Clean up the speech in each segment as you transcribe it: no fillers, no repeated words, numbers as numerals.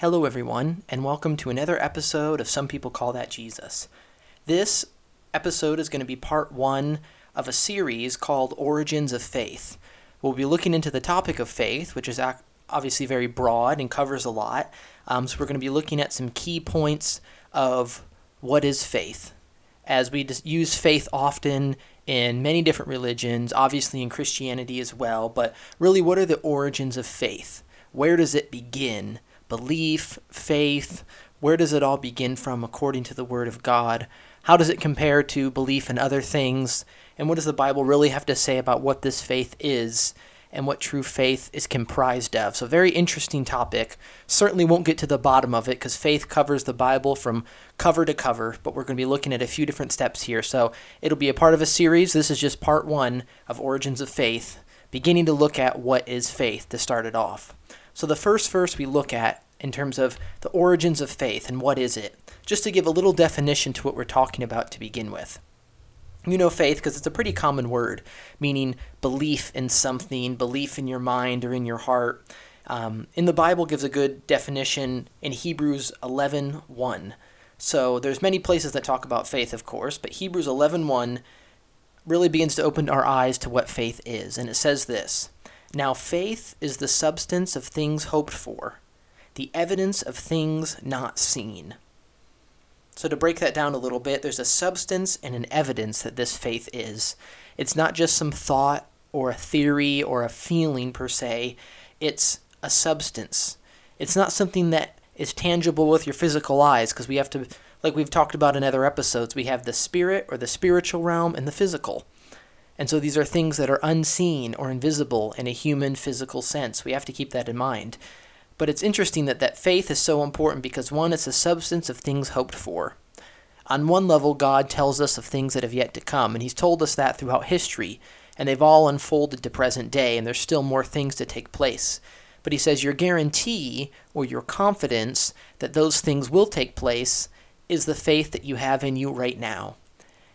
Hello everyone, and welcome to another episode of Some People Call That Jesus. This episode is going to be part one of a series called Origins of Faith. We'll be looking into the topic of faith, which is obviously very broad and covers a lot. So we're going to be looking at some key points of what is faith, as we use faith often in many different religions, obviously in Christianity as well, but really what are the origins of faith? Where does it begin? Belief, faith, where does it all begin from according to the Word of God? How does it compare to belief in other things? And what does the Bible really have to say about what this faith is and what true faith is comprised of? So very interesting topic. Certainly won't get to the bottom of it because faith covers the Bible from cover to cover, but we're going to be looking at a few different steps here. So it'll be a part of a series. This is just part one of Origins of Faith, beginning to look at what is faith to start it off. So the first verse we look at in terms of the origins of faith and what is it, just to give a little definition to what we're talking about to begin with. You know faith because it's a pretty common word, meaning belief in something, belief in your mind or in your heart. In the Bible gives a good definition in Hebrews 11:1. So there's many places that talk about faith, of course, but Hebrews 11:1 really begins to open our eyes to what faith is. And it says this: "Now faith is the substance of things hoped for, the evidence of things not seen." So to break that down a little bit, there's a substance and an evidence that this faith is. It's not just some thought or a theory or a feeling per se. It's a substance. It's not something that is tangible with your physical eyes because we have to, like we've talked about in other episodes, we have the spirit or the spiritual realm and the physical. And so these are things that are unseen or invisible in a human physical sense. We have to keep that in mind. But it's interesting that faith is so important because, one, it's a substance of things hoped for. On one level, God tells us of things that have yet to come, and he's told us that throughout history, and they've all unfolded to present day, and there's still more things to take place. But he says your guarantee or your confidence that those things will take place is the faith that you have in you right now.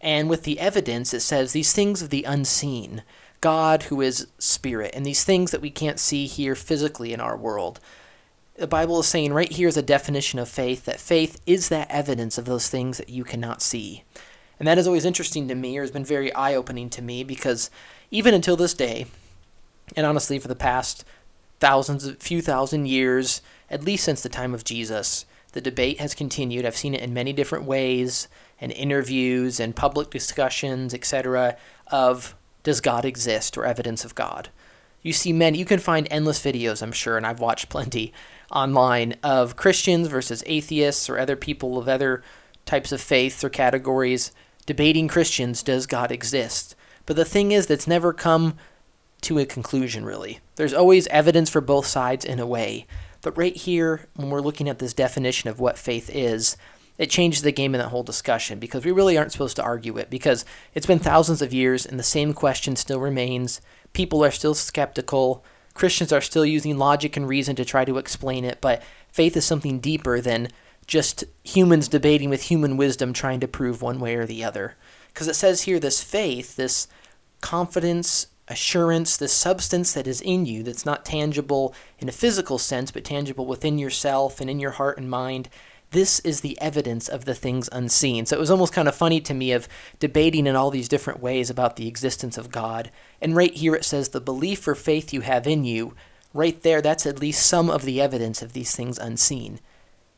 And with the evidence, it says these things of the unseen, God who is spirit, and these things that we can't see here physically in our world. The Bible is saying right here is a definition of faith, that faith is that evidence of those things that you cannot see. And that is always interesting to me, or has been very eye-opening to me, because even until this day, and honestly for the past few thousand years, at least since the time of Jesus, the debate has continued. I've seen it in many different ways, and interviews and public discussions, etc., of does God exist or evidence of God. You can find endless videos, I'm sure, and I've watched plenty online of Christians versus atheists or other people of other types of faiths or categories debating Christians, does God exist? But the thing is, that's never come to a conclusion, really. There's always evidence for both sides in a way. But right here, when we're looking at this definition of what faith is, it changes the game in that whole discussion because we really aren't supposed to argue it because it's been thousands of years and the same question still remains. People are still skeptical. Christians are still using logic and reason to try to explain it, but faith is something deeper than just humans debating with human wisdom trying to prove one way or the other. Because it says here this faith, this confidence, assurance, the substance that is in you that's not tangible in a physical sense, but tangible within yourself and in your heart and mind. This is the evidence of the things unseen. So it was almost kind of funny to me of debating in all these different ways about the existence of God. And right here it says the belief or faith you have in you, right there, that's at least some of the evidence of these things unseen,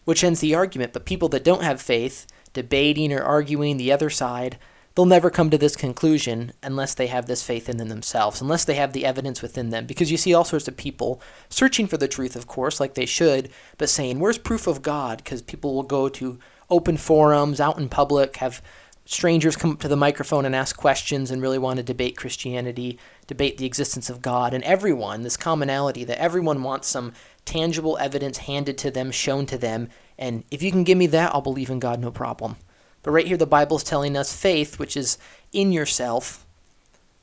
which ends the argument. But people that don't have faith, debating or arguing the other side, they'll never come to this conclusion unless they have this faith in them themselves, unless they have the evidence within them. Because you see all sorts of people searching for the truth, of course, like they should, but saying, where's proof of God? Because people will go to open forums, out in public, have strangers come up to the microphone and ask questions and really want to debate Christianity, debate the existence of God. And everyone, this commonality that everyone wants some tangible evidence handed to them, shown to them. And if you can give me that, I'll believe in God, no problem. But right here, the Bible's telling us faith, which is in yourself,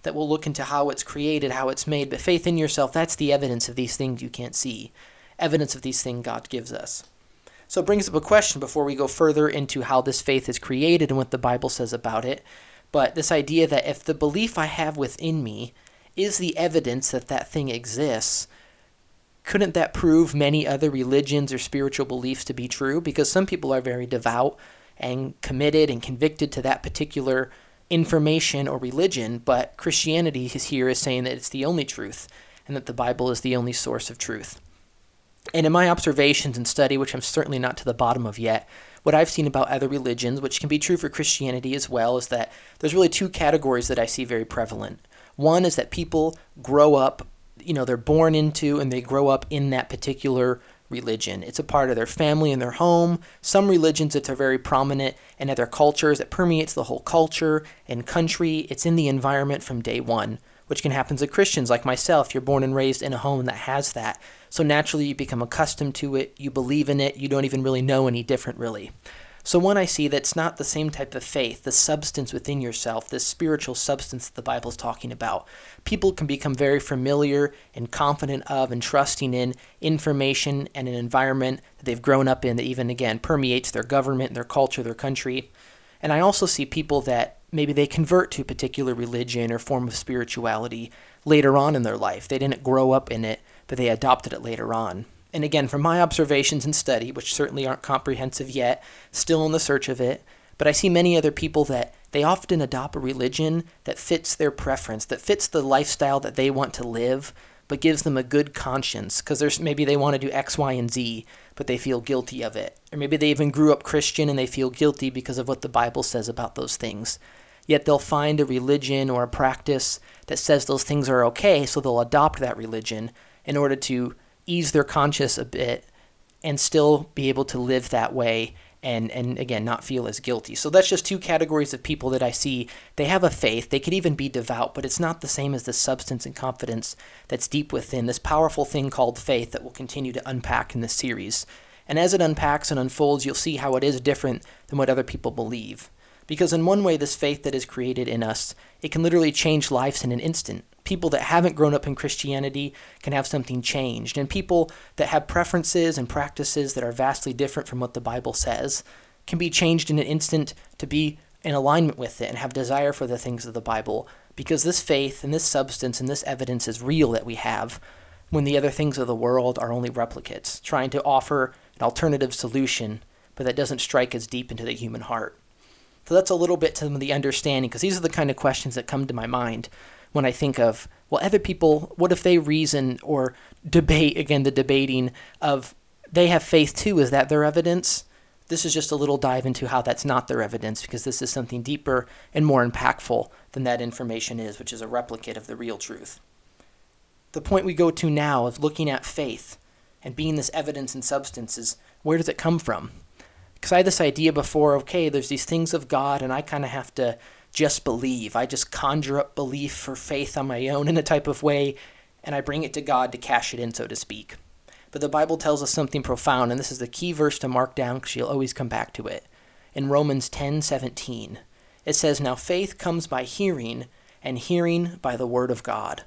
that we'll look into how it's created, how it's made. But faith in yourself, that's the evidence of these things you can't see, evidence of these things God gives us. So it brings up a question before we go further into how this faith is created and what the Bible says about it. But this idea that if the belief I have within me is the evidence that that thing exists, couldn't that prove many other religions or spiritual beliefs to be true? Because some people are very devout and committed and convicted to that particular information or religion, but Christianity here is saying that it's the only truth and that the Bible is the only source of truth. And in my observations and study, which I'm certainly not to the bottom of yet, what I've seen about other religions, which can be true for Christianity as well, is that there's really two categories that I see very prevalent. One is that people grow up, they're born into and they grow up in that particular religion. It's a part of their family and their home. Some religions, it's very prominent in other cultures. It permeates the whole culture and country. It's in the environment from day one, which can happen to Christians like myself. You're born and raised in a home that has that. So naturally you become accustomed to it, you believe in it, you don't even really know any different really. So one, I see that's not the same type of faith, the substance within yourself, this spiritual substance that the Bible's talking about. People can become very familiar and confident of and trusting in information and an environment that they've grown up in that even, again, permeates their government, their culture, their country. And I also see people that maybe they convert to a particular religion or form of spirituality later on in their life. They didn't grow up in it, but they adopted it later on. And again, from my observations and study, which certainly aren't comprehensive yet, still in the search of it, but I see many other people that they often adopt a religion that fits their preference, that fits the lifestyle that they want to live, but gives them a good conscience because there's maybe they want to do X, Y, and Z, but they feel guilty of it. Or maybe they even grew up Christian and they feel guilty because of what the Bible says about those things. Yet they'll find a religion or a practice that says those things are okay, so they'll adopt that religion in order to ease their conscience a bit and still be able to live that way and again, not feel as guilty. So that's just two categories of people that I see. They have a faith. They could even be devout, but it's not the same as the substance and confidence that's deep within this powerful thing called faith that we'll continue to unpack in this series. And as it unpacks and unfolds, you'll see how it is different than what other people believe. Because in one way, this faith that is created in us, it can literally change lives in an instant. People that haven't grown up in Christianity can have something changed. And people that have preferences and practices that are vastly different from what the Bible says can be changed in an instant to be in alignment with it and have desire for the things of the Bible. Because this faith and this substance and this evidence is real that we have when the other things of the world are only replicates, trying to offer an alternative solution, but that doesn't strike as deep into the human heart. So that's a little bit to the understanding, because these are the kind of questions that come to my mind when I think of, well, other people, what if they reason or debate, again, the debating of they have faith too, is that their evidence? This is just a little dive into how that's not their evidence, because this is something deeper and more impactful than that information is, which is a replicate of the real truth. The point we go to now of looking at faith and being this evidence and substance is, where does it come from? Because I had this idea before, okay, there's these things of God, and I kind of have to just believe. I just conjure up belief or faith on my own in a type of way, and I bring it to God to cash it in, so to speak. But the Bible tells us something profound, and this is the key verse to mark down because you'll always come back to it. In Romans 10:17, it says, "Now faith comes by hearing, and hearing by the word of God."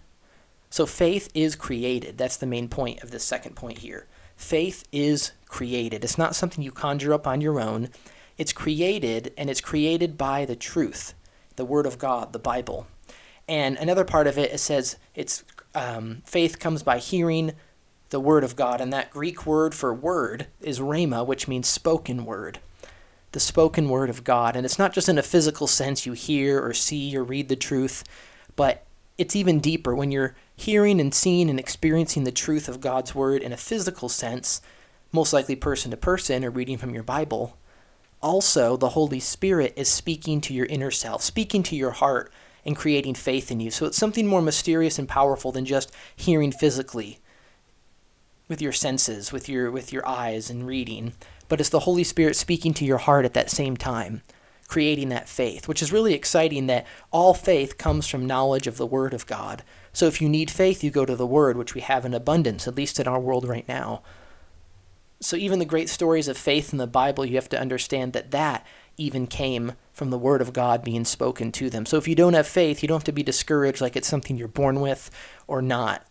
So faith is created. That's the main point of this second point here. Faith is created. It's not something you conjure up on your own. It's created, and it's created by the truth, the Word of God, the Bible. And another part of it, it says it's faith comes by hearing the Word of God, and that Greek word for word is rhema, which means spoken word, the spoken word of God. And it's not just in a physical sense you hear or see or read the truth, but it's even deeper when you're hearing and seeing and experiencing the truth of God's Word in a physical sense, most likely person to person or reading from your Bible. Also, the Holy Spirit is speaking to your inner self, speaking to your heart and creating faith in you. So it's something more mysterious and powerful than just hearing physically with your senses, with your eyes and reading. But it's the Holy Spirit speaking to your heart at that same time, creating that faith, which is really exciting that all faith comes from knowledge of the Word of God. So if you need faith, you go to the Word, which we have in abundance, at least in our world right now. So even the great stories of faith in the Bible, you have to understand that that even came from the Word of God being spoken to them. So if you don't have faith, you don't have to be discouraged like it's something you're born with or not.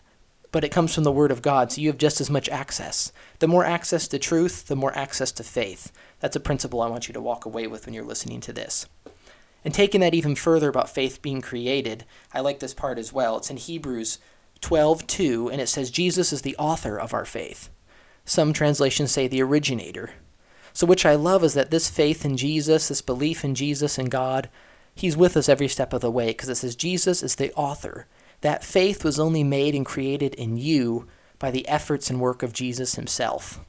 But it comes from the Word of God, so you have just as much access. The more access to truth, the more access to faith. That's a principle I want you to walk away with when you're listening to this. And taking that even further about faith being created, I like this part as well. It's in Hebrews 12:2, and it says Jesus is the author of our faith. Some translations say the originator. So which I love is that this faith in Jesus, this belief in Jesus and God, he's with us every step of the way, because it says Jesus is the author. That faith was only made and created in you by the efforts and work of Jesus himself.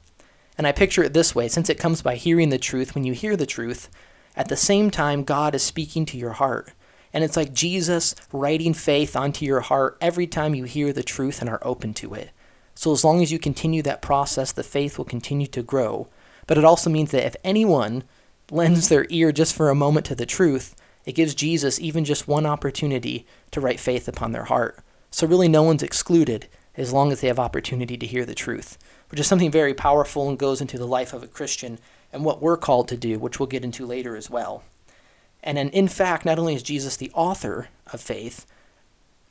And I picture it this way, since it comes by hearing the truth, when you hear the truth, at the same time, God is speaking to your heart. And it's like Jesus writing faith onto your heart every time you hear the truth and are open to it. So as long as you continue that process, the faith will continue to grow. But it also means that if anyone lends their ear just for a moment to the truth, it gives Jesus even just one opportunity to write faith upon their heart. So really no one's excluded as long as they have opportunity to hear the truth, which is something very powerful and goes into the life of a Christian and what we're called to do, which we'll get into later as well. And in fact, not only is Jesus the author of faith,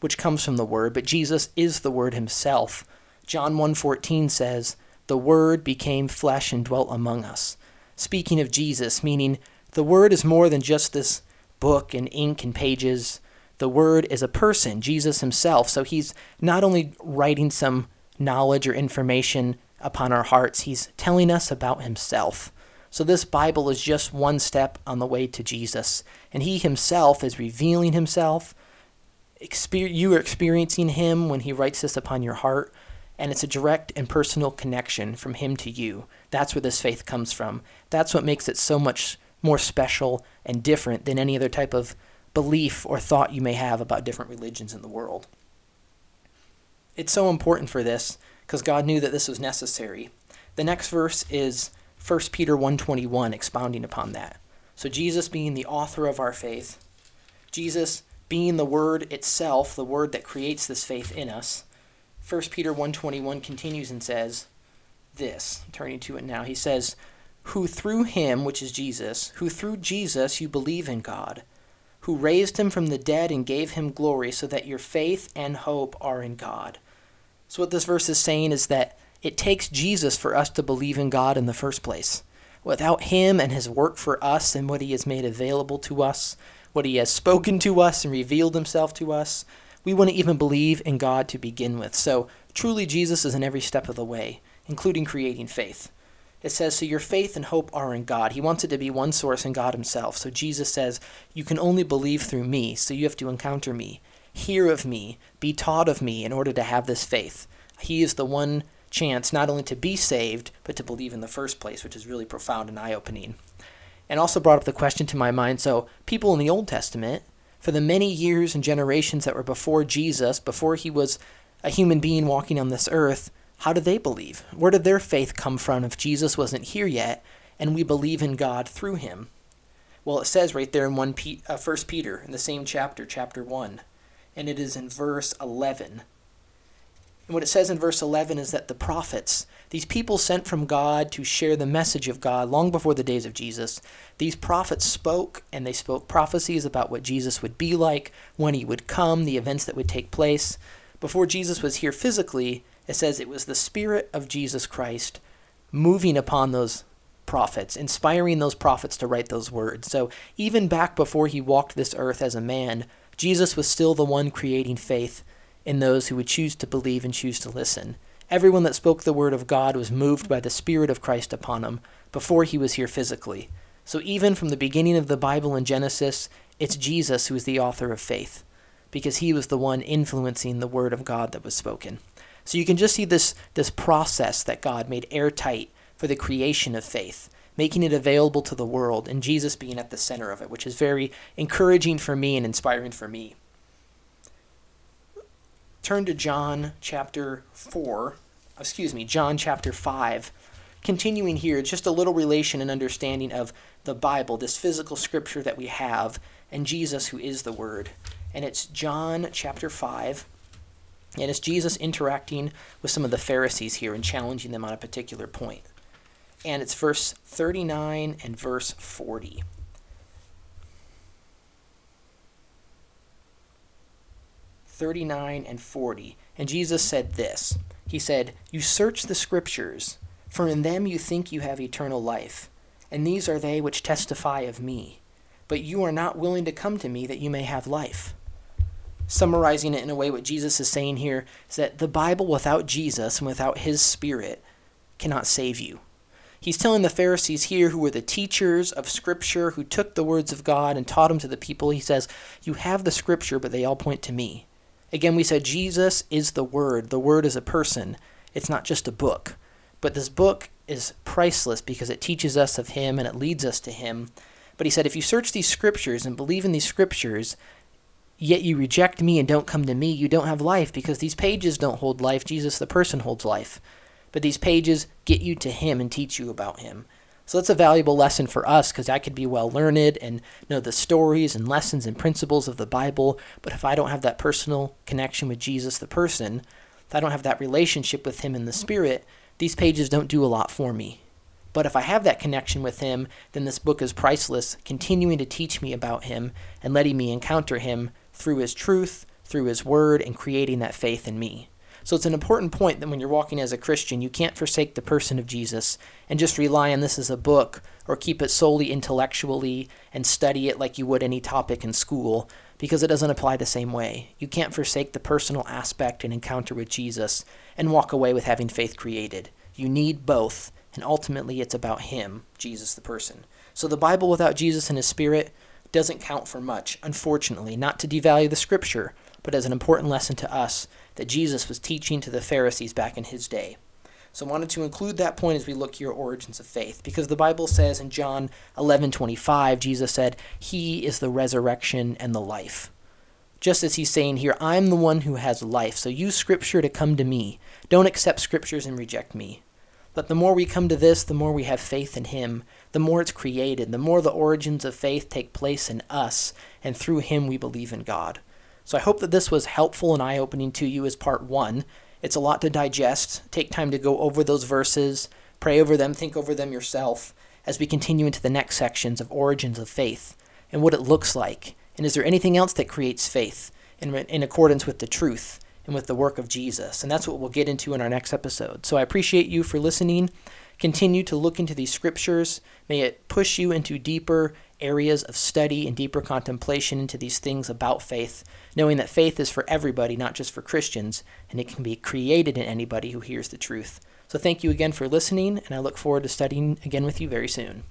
which comes from the Word, but Jesus is the Word himself. John 1:14 says, "The Word became flesh and dwelt among us." Speaking of Jesus, meaning the Word is more than just this book and ink and pages. The Word is a person, Jesus himself. So he's not only writing some knowledge or information upon our hearts, he's telling us about himself. So this Bible is just one step on the way to Jesus. And he himself is revealing himself. You are experiencing him when he writes this upon your heart. And it's a direct and personal connection from him to you. That's where this faith comes from. That's what makes it so much more special and different than any other type of belief or thought you may have about different religions in the world. It's so important for this because God knew that this was necessary. The next verse is 1 Peter 1:21, expounding upon that. So Jesus being the author of our faith, Jesus being the Word itself, the Word that creates this faith in us. 1 Peter 1:21 continues and says this, I'm turning to it now. He says, "Who through him," which is Jesus, "who through Jesus you believe in God, who raised him from the dead and gave him glory, so that your faith and hope are in God." So what this verse is saying is that it takes Jesus for us to believe in God in the first place. Without him and his work for us and what he has made available to us, what he has spoken to us and revealed himself to us, we wouldn't even believe in God to begin with. So truly Jesus is in every step of the way, including creating faith. It says, so your faith and hope are in God. He wants it to be one source in God himself. So Jesus says, you can only believe through me, so you have to encounter me, hear of me, be taught of me in order to have this faith. He is the one chance not only to be saved, but to believe in the first place, which is really profound and eye-opening. And also brought up the question to my mind, so people in the Old Testament, for the many years and generations that were before Jesus, before he was a human being walking on this earth, how did they believe? Where did their faith come from if Jesus wasn't here yet, and we believe in God through him? Well, it says right there in 1 Peter, in the same chapter, chapter 1, and it is in verse 11. And what it says in verse 11 is that the prophets, these people sent from God to share the message of God long before the days of Jesus, these prophets spoke, and they spoke prophecies about what Jesus would be like, when he would come, the events that would take place. Before Jesus was here physically, it says it was the Spirit of Jesus Christ moving upon those prophets, inspiring those prophets to write those words. So even back before he walked this earth as a man, Jesus was still the one creating faith in those who would choose to believe and choose to listen. Everyone that spoke the word of God was moved by the Spirit of Christ upon him before he was here physically. So even from the beginning of the Bible in Genesis, it's Jesus who is the author of faith, because he was the one influencing the word of God that was spoken. So you can just see this process that God made airtight for the creation of faith, making it available to the world, and Jesus being at the center of it, which is very encouraging for me and inspiring for me. Turn to John chapter 5. Continuing here, just a little relation and understanding of the Bible, this physical scripture that we have, and Jesus who is the Word. And it's John chapter 5, and it's Jesus interacting with some of the Pharisees here and challenging them on a particular point. And it's verse 39 and verse 40. And Jesus said this. He said, "You search the scriptures, for in them you think you have eternal life, and these are they which testify of me. But you are not willing to come to me that you may have life." summarizing it in a way, what Jesus is saying here is that the Bible without Jesus and without his Spirit cannot save you. He's telling the Pharisees here, who were the teachers of Scripture, who took the words of God and taught them to the people, he says, you have the Scripture, but they all point to me. Again, we said Jesus is the Word. The Word is a person. It's not just a book. But this book is priceless because it teaches us of him and it leads us to him. But he said, if you search these Scriptures and believe in these Scriptures, yet you reject me and don't come to me, you don't have life, because these pages don't hold life. Jesus, the person, holds life. But these pages get you to him and teach you about him. So that's a valuable lesson for us, because I could be well learned and know the stories and lessons and principles of the Bible, but if I don't have that personal connection with Jesus, the person, if I don't have that relationship with him in the Spirit, these pages don't do a lot for me. But if I have that connection with him, then this book is priceless, continuing to teach me about him and letting me encounter him through his truth, through his word, and creating that faith in me. So it's an important point that when you're walking as a Christian, you can't forsake the person of Jesus and just rely on this as a book or keep it solely intellectually and study it like you would any topic in school, because it doesn't apply the same way. You can't forsake the personal aspect and encounter with Jesus and walk away with having faith created. You need both, and ultimately it's about him, Jesus the person. So the Bible without Jesus and his Spirit doesn't count for much, unfortunately, not to devalue the Scripture, but as an important lesson to us that Jesus was teaching to the Pharisees back in his day. So I wanted to include that point as we look here at origins of faith, because the Bible says in John 11:25, Jesus said, he is the resurrection and the life. Just as he's saying here, I'm the one who has life, so use Scripture to come to me. Don't accept Scriptures and reject me. But the more we come to this, the more we have faith in him, the more it's created, the more the origins of faith take place in us, and through him we believe in God. So I hope that this was helpful and eye-opening to you as part one. It's a lot to digest. Take time to go over those verses, pray over them, think over them yourself as we continue into the next sections of origins of faith and what it looks like. And is there anything else that creates faith in accordance with the truth and with the work of Jesus? And that's what we'll get into in our next episode. So I appreciate you for listening. Continue to look into these Scriptures. May it push you into deeper areas of study and deeper contemplation into these things about faith, knowing that faith is for everybody, not just for Christians, and it can be created in anybody who hears the truth. So thank you again for listening, and I look forward to studying again with you very soon.